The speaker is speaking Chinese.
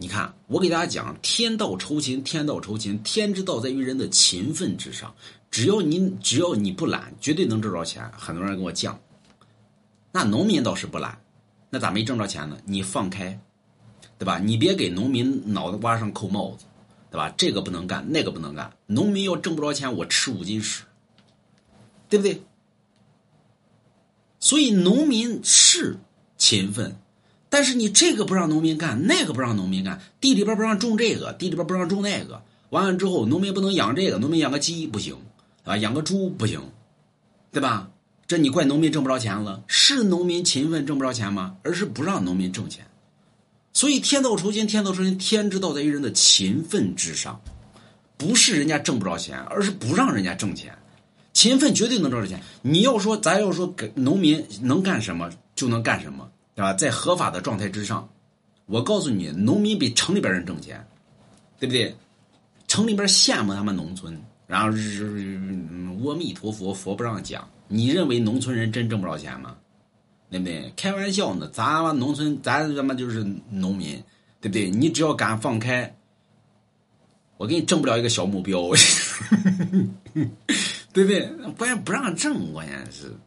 你看，我给大家讲，天道酬勤，天道酬勤，天之道在于人的勤奋之上。只要你不懒，绝对能挣着钱。很多人跟我犟，那农民倒是不懒，那咋没挣着钱呢？你放开，对吧？你别给农民脑袋瓜上扣帽子，对吧？这个不能干，那个不能干。农民要挣不着钱，我吃5斤屎，对不对？所以农民是勤奋。但是你这个不让农民干，那个不让农民干，地里边不让种这个，地里边不让种那个，完了之后农民不能养这个，农民养个鸡不行啊，养个猪不行，对吧？这你怪农民挣不着钱了？是农民勤奋挣不着钱吗？而是不让农民挣钱。所以天道酬勤，天道酬勤，天之道在于人的勤奋之上，不是人家挣不着钱，而是不让人家挣钱。勤奋绝对能挣着钱。你要说咱要说给农民能干什么就能干什么，对吧？在合法的状态之上，我告诉你，农民比城里边人挣钱，对不对？城里边羡慕他们农村，然后阿弥陀佛，佛不让讲。你认为农村人真挣不着钱吗？对不对？开玩笑呢，咱农村，咱他妈就是农民，对不对？你只要敢放开，我给你挣不了一个小目标，对不对？关键不让挣，关键是。